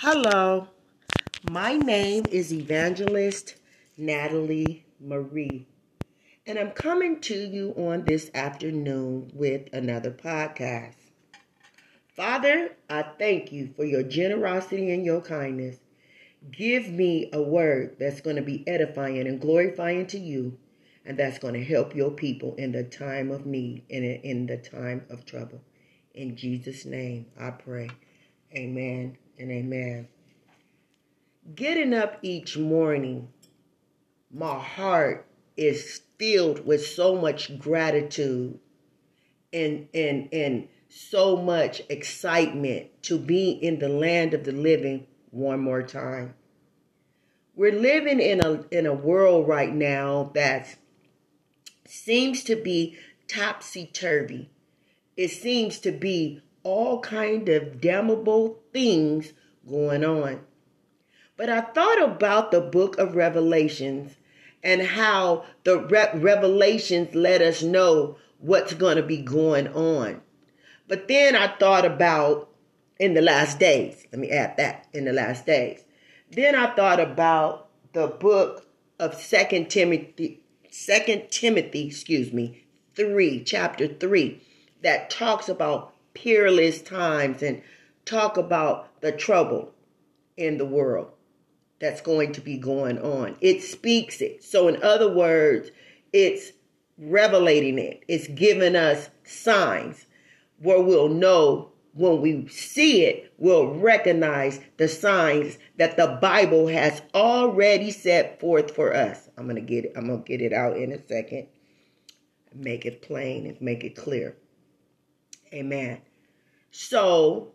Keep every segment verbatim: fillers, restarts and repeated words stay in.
Hello, my name is Evangelist Natalie Marie, and I'm coming to you on this afternoon with another podcast. Father, I thank you for your generosity and your kindness. Give me a word that's going to be edifying and glorifying to you, and that's going to help your people in the time of need and in the time of trouble. In Jesus' name, I pray. Amen. And amen. Getting up each morning, my heart is filled with so much gratitude and, and, and so much excitement to be in the land of the living one more time. We're living in a, in a world right now that seems to be topsy-turvy. It seems to be all kind of damnable things going on. But I thought about the book of Revelations and how the re- Revelations let us know what's going to be going on. But then I thought about in the last days. Let me add that, in the last days. Then I thought about the book of Second Timothy, Second Timothy, excuse me, three, chapter three, that talks about peerless times and talk about the trouble in the world that's going to be going on. It speaks it. So in other words, it's revelating it. It's giving us signs where we'll know when we see it, we'll recognize the signs that the Bible has already set forth for us. I'm going to get it. I'm going to get it out in a second. Make it plain and make it clear. Amen. So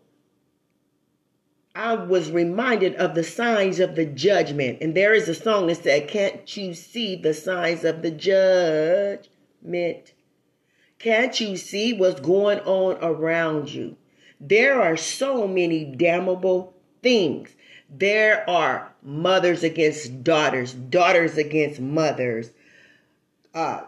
I was reminded of the signs of the judgment. And there is a song that said, "Can't you see the signs of the judgment? Can't you see what's going on around you?" There are so many damnable things. There are mothers against daughters, daughters against mothers, uh,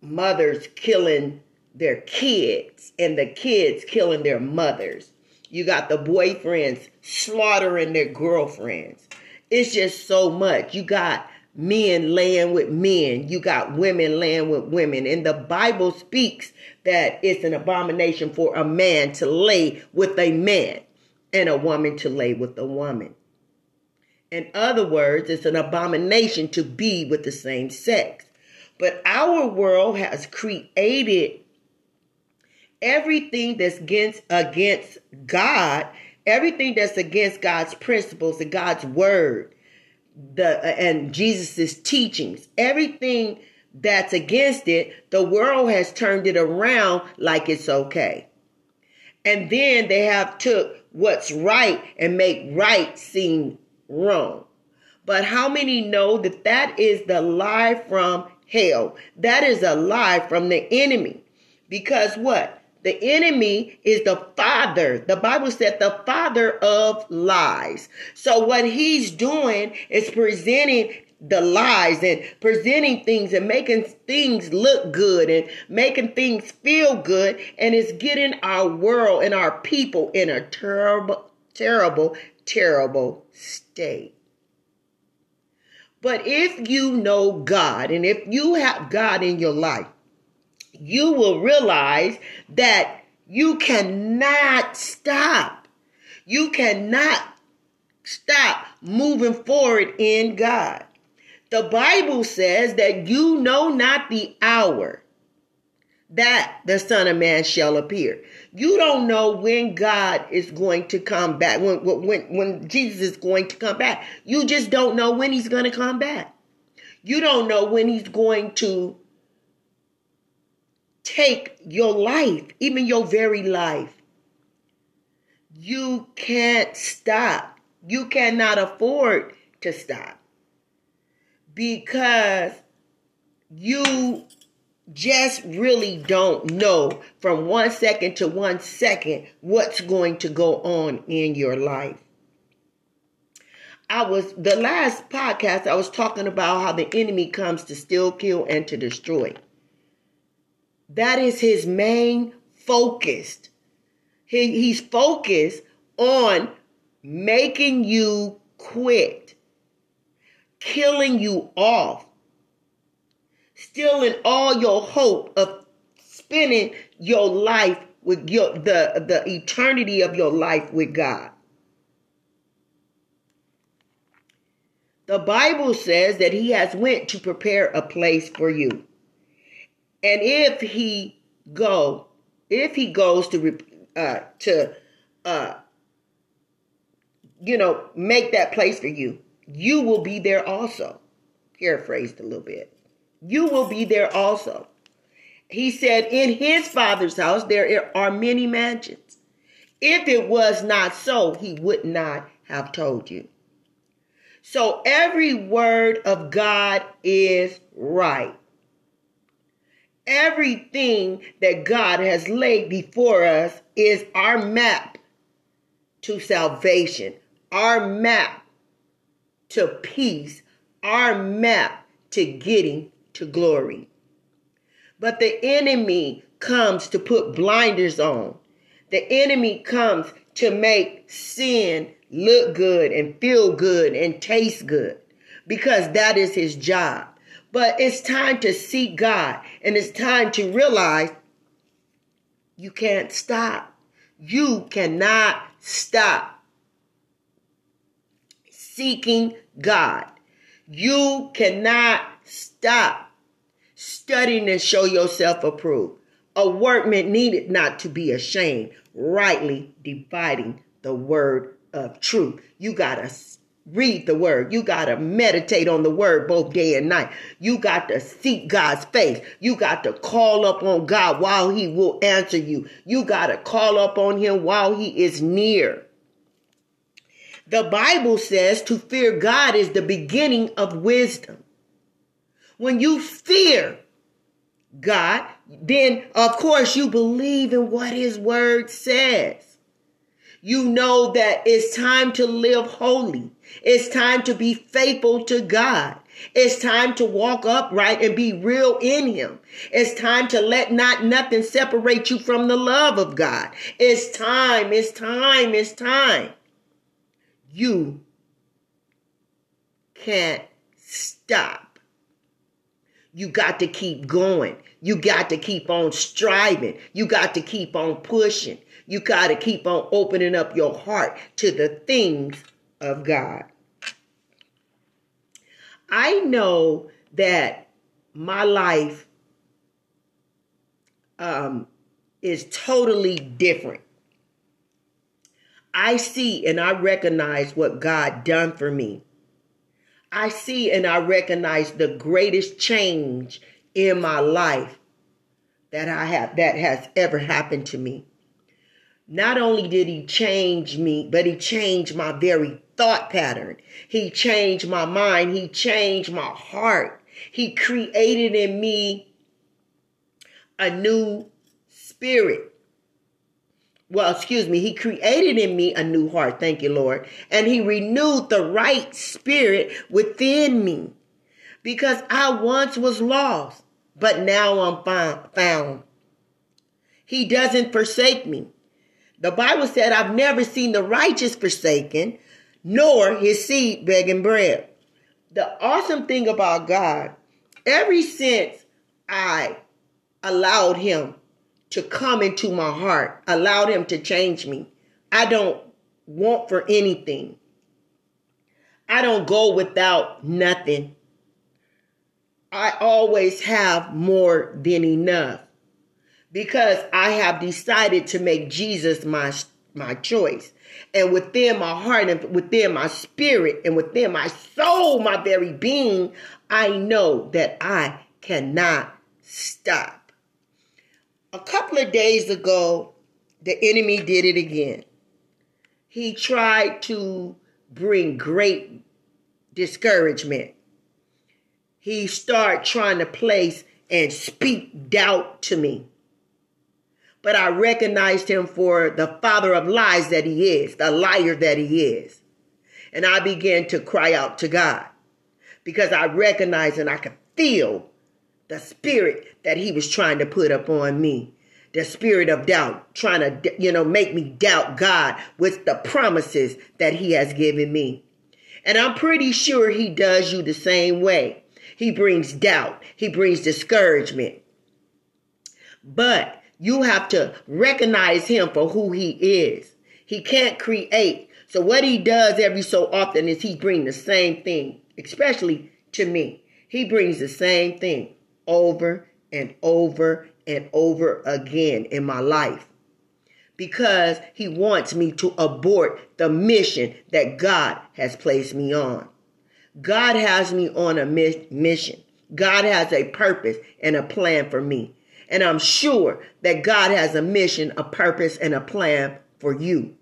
mothers killing their kids, and the kids killing their mothers. You got the boyfriends slaughtering their girlfriends. It's just so much. You got men laying with men. You got women laying with women. And the Bible speaks that it's an abomination for a man to lay with a man and a woman to lay with a woman. In other words, it's an abomination to be with the same sex. But our world has created everything that's against, against God, everything that's against God's principles and God's word, the and Jesus's teachings, everything that's against it, the world has turned it around like it's okay. And then they have took what's right and make right seem wrong. But how many know that that is the lie from hell? That is a lie from the enemy. Because what? The enemy is the father. The Bible said the father of lies. So what he's doing is presenting the lies and presenting things and making things look good and making things feel good. And it's getting our world and our people in a terrible, terrible, terrible state. But if you know God and if you have God in your life, you will realize that you cannot stop. You cannot stop moving forward in God. The Bible says that you know not the hour that the Son of Man shall appear. You don't know when God is going to come back, when, when, when Jesus is going to come back. You just don't know when he's going to come back. You don't know when he's going to take your life, even your very life. You can't stop. You cannot afford to stop because you just really don't know from one second to one second what's going to go on in your life. I was, the last podcast, I was talking about how the enemy comes to steal, kill, and to destroy. That is his main focus. He, he's focused on making you quit, killing you off, stealing all your hope of spending your life with your, the, the eternity of your life with God. The Bible says that he has went to prepare a place for you. And if he go, if he goes to, uh, to, uh, you know, make that place for you, you will be there also. Paraphrased a little bit. You will be there also. He said, in his Father's house, there are many mansions. If it was not so, he would not have told you. So every word of God is right. Everything that God has laid before us is our map to salvation, our map to peace, our map to getting to glory. But the enemy comes to put blinders on. The enemy comes to make sin look good and feel good and taste good, because that is his job. But it's time to seek God, and it's time to realize you can't stop. You cannot stop seeking God. You cannot stop studying and show yourself approved. A workman needed not to be ashamed, rightly dividing the word of truth. You got to read the word. You got to meditate on the word both day and night. You got to seek God's face. You got to call up on God while he will answer you. You got to call up on him while he is near. The Bible says to fear God is the beginning of wisdom. When you fear God, then of course you believe in what his word says. You know that it's time to live holy. It's time to be faithful to God. It's time to walk upright and be real in him. It's time to let not nothing separate you from the love of God. It's time, it's time, it's time. You can't stop. You got to keep going. You got to keep on striving. You got to keep on pushing. You got to keep on opening up your heart to the things of God. I know that my life um, is totally different. I see and I recognize what God done for me. I see and I recognize the greatest change in my life that I have, that has ever happened to me. Not only did he change me, but he changed my very thought pattern. He changed my mind. He changed my heart. He created in me a new spirit. Well, excuse me. He created in me a new heart. Thank you, Lord. And he renewed the right spirit within me, because I once was lost, but now I'm found. He doesn't forsake me. The Bible said, I've never seen the righteous forsaken, nor his seed begging bread. The awesome thing about God, ever since I allowed him to come into my heart, allowed him to change me, I don't want for anything. I don't go without nothing. I always have more than enough, because I have decided to make Jesus my, my choice. And within my heart and within my spirit and within my soul, my very being, I know that I cannot stop. A couple of days ago, the enemy did it again. He tried to bring great discouragement. He started trying to place and speak doubt to me. But I recognized him for the father of lies that he is, the liar that he is. And I began to cry out to God, because I recognized and I could feel the spirit that he was trying to put upon me. the spirit of doubt, trying to, you know, make me doubt God with the promises that he has given me. And I'm pretty sure he does you the same way. He brings doubt. He brings discouragement. But you have to recognize him for who he is. He can't create. So what he does every so often is he brings the same thing, especially to me. He brings the same thing over and over and over again in my life, because he wants me to abort the mission that God has placed me on. God has me on a mission. God has a purpose and a plan for me. And I'm sure that God has a mission, a purpose, and a plan for you.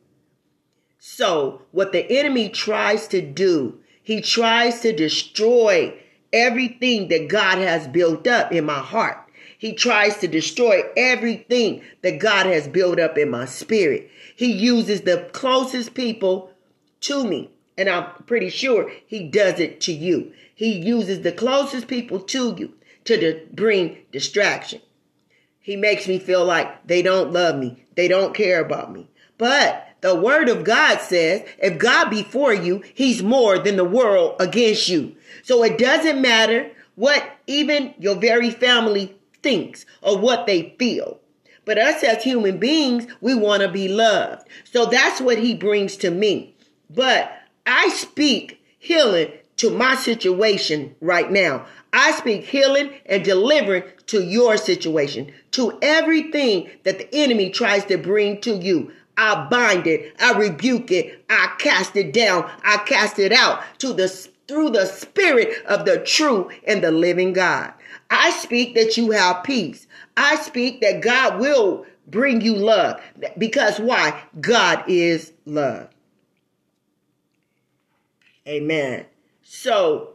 So what the enemy tries to do, he tries to destroy everything that God has built up in my heart. He tries to destroy everything that God has built up in my spirit. He uses the closest people to me. And I'm pretty sure he does it to you. He uses the closest people to you to de- bring distraction. He makes me feel like they don't love me. They don't care about me. But the word of God says, if God be for you, he's more than the world against you. So it doesn't matter what even your very family thinks or what they feel. But us as human beings, we want to be loved. So that's what he brings to me. But I speak healing to my situation right now. I speak healing and delivering to your situation, to everything that the enemy tries to bring to you. I bind it. I rebuke it. I cast it down. I cast it out to the, through the spirit of the true and the living God. I speak that you have peace. I speak that God will bring you love, because why? God is love. Amen. So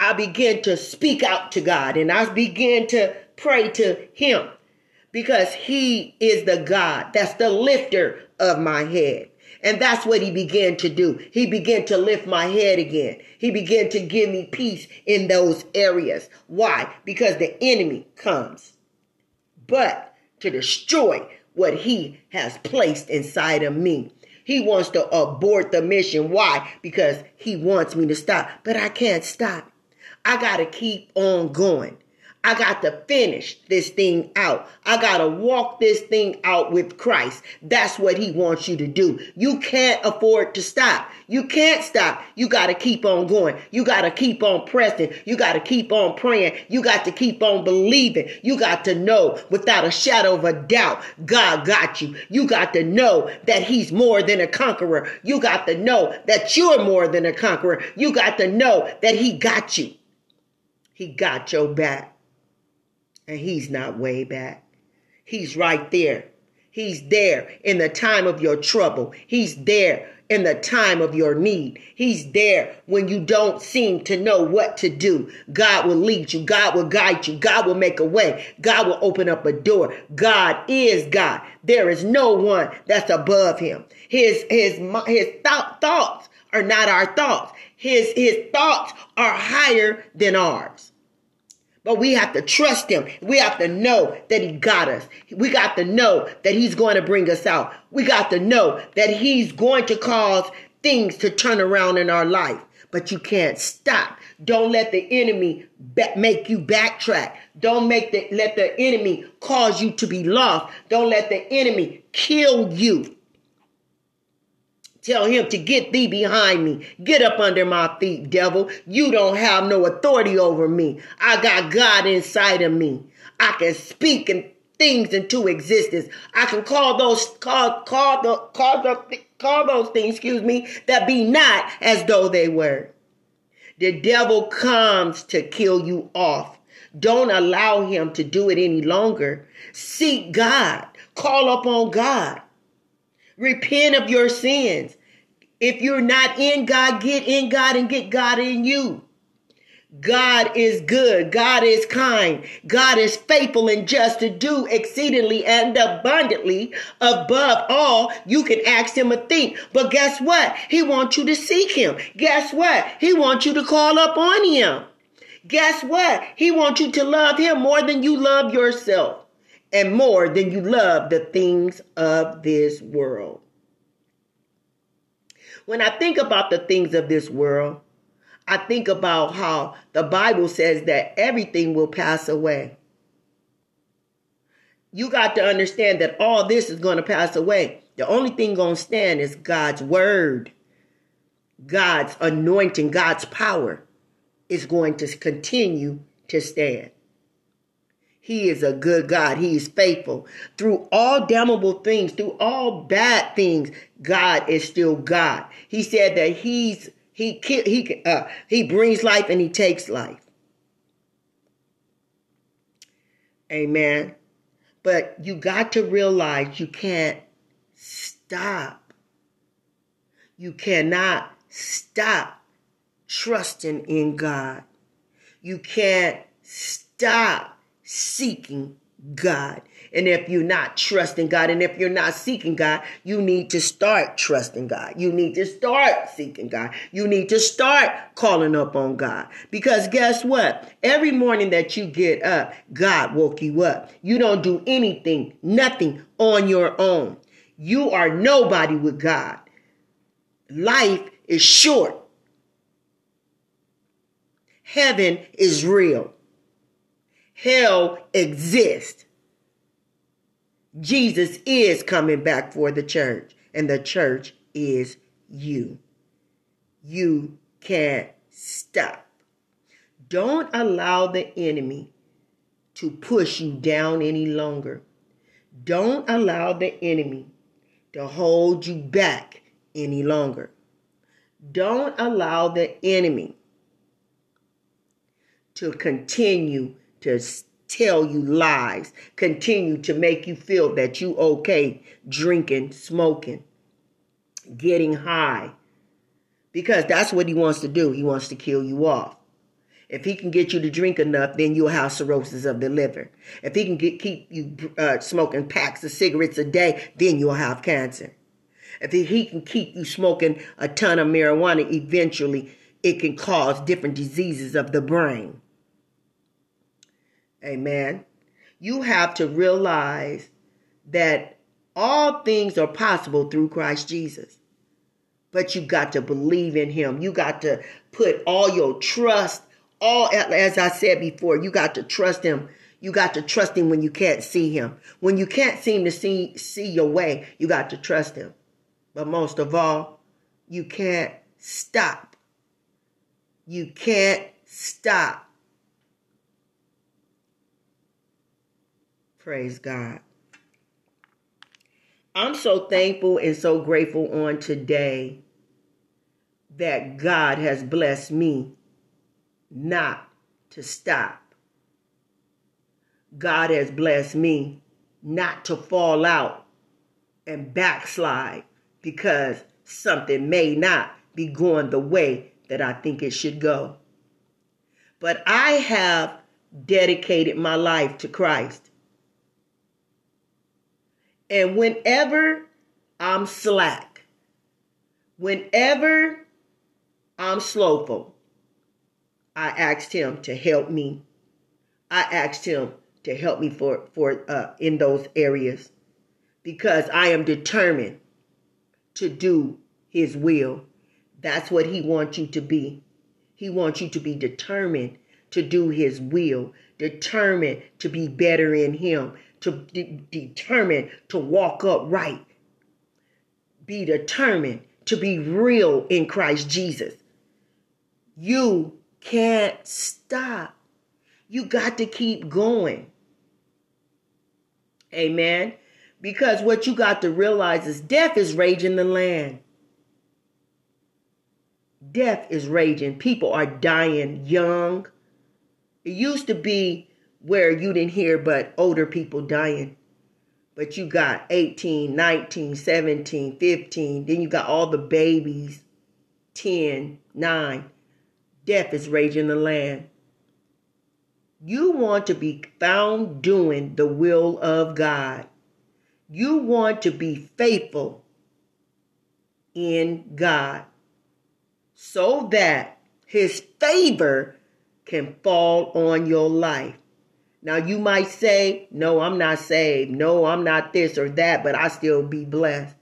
I begin to speak out to God, and I begin to pray to him, because he is the God that's the lifter of my head. And that's what he began to do. He began to lift my head again. He began to give me peace in those areas. Why? Because the enemy comes, but to destroy what he has placed inside of me. He wants to abort the mission. Why? Because he wants me to stop, but I can't stop. I got to keep on going. I got to finish this thing out. I got to walk this thing out with Christ. That's what he wants you to do. You can't afford to stop. You can't stop. You got to keep on going. You got to keep on pressing. You got to keep on praying. You got to keep on believing. You got to know without a shadow of a doubt, God got you. You got to know that he's more than a conqueror. You got to know that you're more than a conqueror. You got to know that he got you. He got your back. And he's not way back. He's right there. He's there in the time of your trouble. He's there in the time of your need. He's there when you don't seem to know what to do. God will lead you. God will guide you. God will make a way. God will open up a door. God is God. There is no one that's above him. His, his, his th- thoughts are not our thoughts. His, his thoughts are higher than ours. But we have to trust him. We have to know that he got us. We got to know that he's going to bring us out. We got to know that he's going to cause things to turn around in our life. But you can't stop. Don't let the enemy make you backtrack. Don't make the, let the enemy cause you to be lost. Don't let the enemy kill you. Tell him to get thee behind me. Get up under my feet, devil. You don't have no authority over me. I got God inside of me. I can speak and things into existence. I can call those call call the call the call those things, excuse me, that be not as though they were. The devil comes to kill you off. Don't allow him to do it any longer. Seek God. Call upon God. Repent of your sins. If you're not in God, get in God and get God in you. God is good. God is kind. God is faithful and just to do exceedingly and abundantly above all you can ask him or think. But guess what? He wants you to seek him. Guess what? He wants you to call up on him. Guess what? He wants you to love him more than you love yourself. and more than you love the things of this world. When I think about the things of this world, I think about how the Bible says that everything will pass away. You got to understand that all this is going to pass away. The only thing going to stand is God's word. God's anointing, God's power is going to continue to stand. He is a good God. He is faithful. Through all damnable things, through all bad things, God is still God. He said that he's he he uh, he brings life and he takes life. Amen. But you got to realize you can't stop. You cannot stop trusting in God. You can't stop seeking God. And if you're not trusting God, and if you're not seeking God, you need to start trusting God. You need to start seeking God. You need to start calling up on God. Because guess what? Every morning that you get up, God woke you up. You don't do anything, nothing on your own. You are nobody with God. Life is short. Heaven is real. Hell exists. Jesus is coming back for the church, and the church is you. You can't stop. Don't allow the enemy to push you down any longer. Don't allow the enemy to hold you back any longer. Don't allow the enemy to continue to tell you lies, continue to make you feel that you okay drinking, smoking, getting high. Because that's what he wants to do. He wants to kill you off. If he can get you to drink enough, then you'll have cirrhosis of the liver. If he can get, keep you uh, smoking packs of cigarettes a day, then you'll have cancer. If he, he can keep you smoking a ton of marijuana, eventually it can cause different diseases of the brain. Amen. You have to realize that all things are possible through Christ Jesus. But you got to believe in him. You got to put all your trust, all, as I said before, you got to trust him. You got to trust him when you can't see him. When you can't seem to see, see your way, you got to trust him. But most of all, you can't stop. You can't stop. Praise God. I'm so thankful and so grateful on today that God has blessed me not to stop. God has blessed me not to fall out and backslide because something may not be going the way that I think it should go. But I have dedicated my life to Christ. And whenever I'm slack, whenever I'm slowful, I asked him to help me. I asked him to help me for, for uh, in those areas because I am determined to do his will. That's what he wants you to be. He wants you to be determined to do his will, determined to be better in him, to de- determined to walk upright, be determined to be real in Christ Jesus. You can't stop. You got to keep going. Amen. Because what you got to realize is death is raging the land. Death is raging. People are dying young. It used to be where you didn't hear but older people dying. But you got eighteen, nineteen, seventeen, fifteen. Then you got all the babies, ten, nine. Death is raging the land. You want to be found doing the will of God. You want to be faithful in God so that his favor can fall on your life. Now you might say, no, I'm not saved. No, I'm not this or that, but I still be blessed.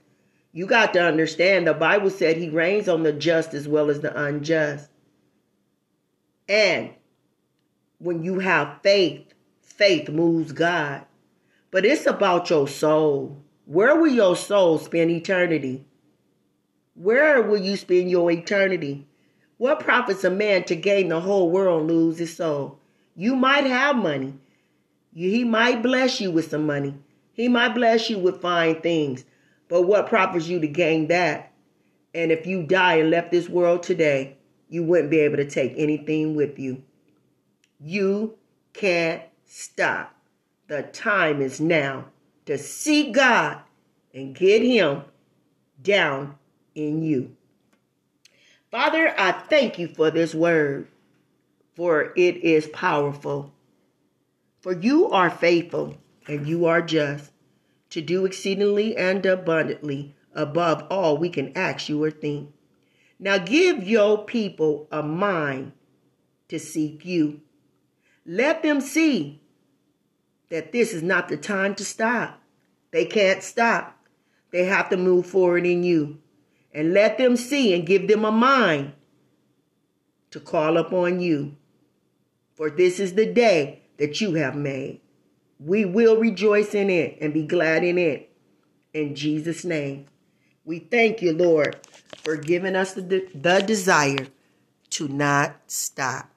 You got to understand the Bible said he reigns on the just as well as the unjust. And when you have faith, faith moves God. But it's about your soul. Where will your soul spend eternity? Where will you spend your eternity? What profits a man to gain the whole world and lose his soul? You might have money. He might bless you with some money. He might bless you with fine things. But what profits you to gain that? And if you die and left this world today, you wouldn't be able to take anything with you. You can't stop. The time is now to seek God and get him down in you. Father, I thank you for this word, for it is powerful. For you are faithful and you are just to do exceedingly and abundantly above all we can ask you or think. Now give your people a mind to seek you. Let them see that this is not the time to stop. They can't stop. They have to move forward in you. And let them see and give them a mind to call upon you. For this is the day that you have made. We will rejoice in it and be glad in it. In Jesus' name, we thank you, Lord, for giving us the, the desire to not stop.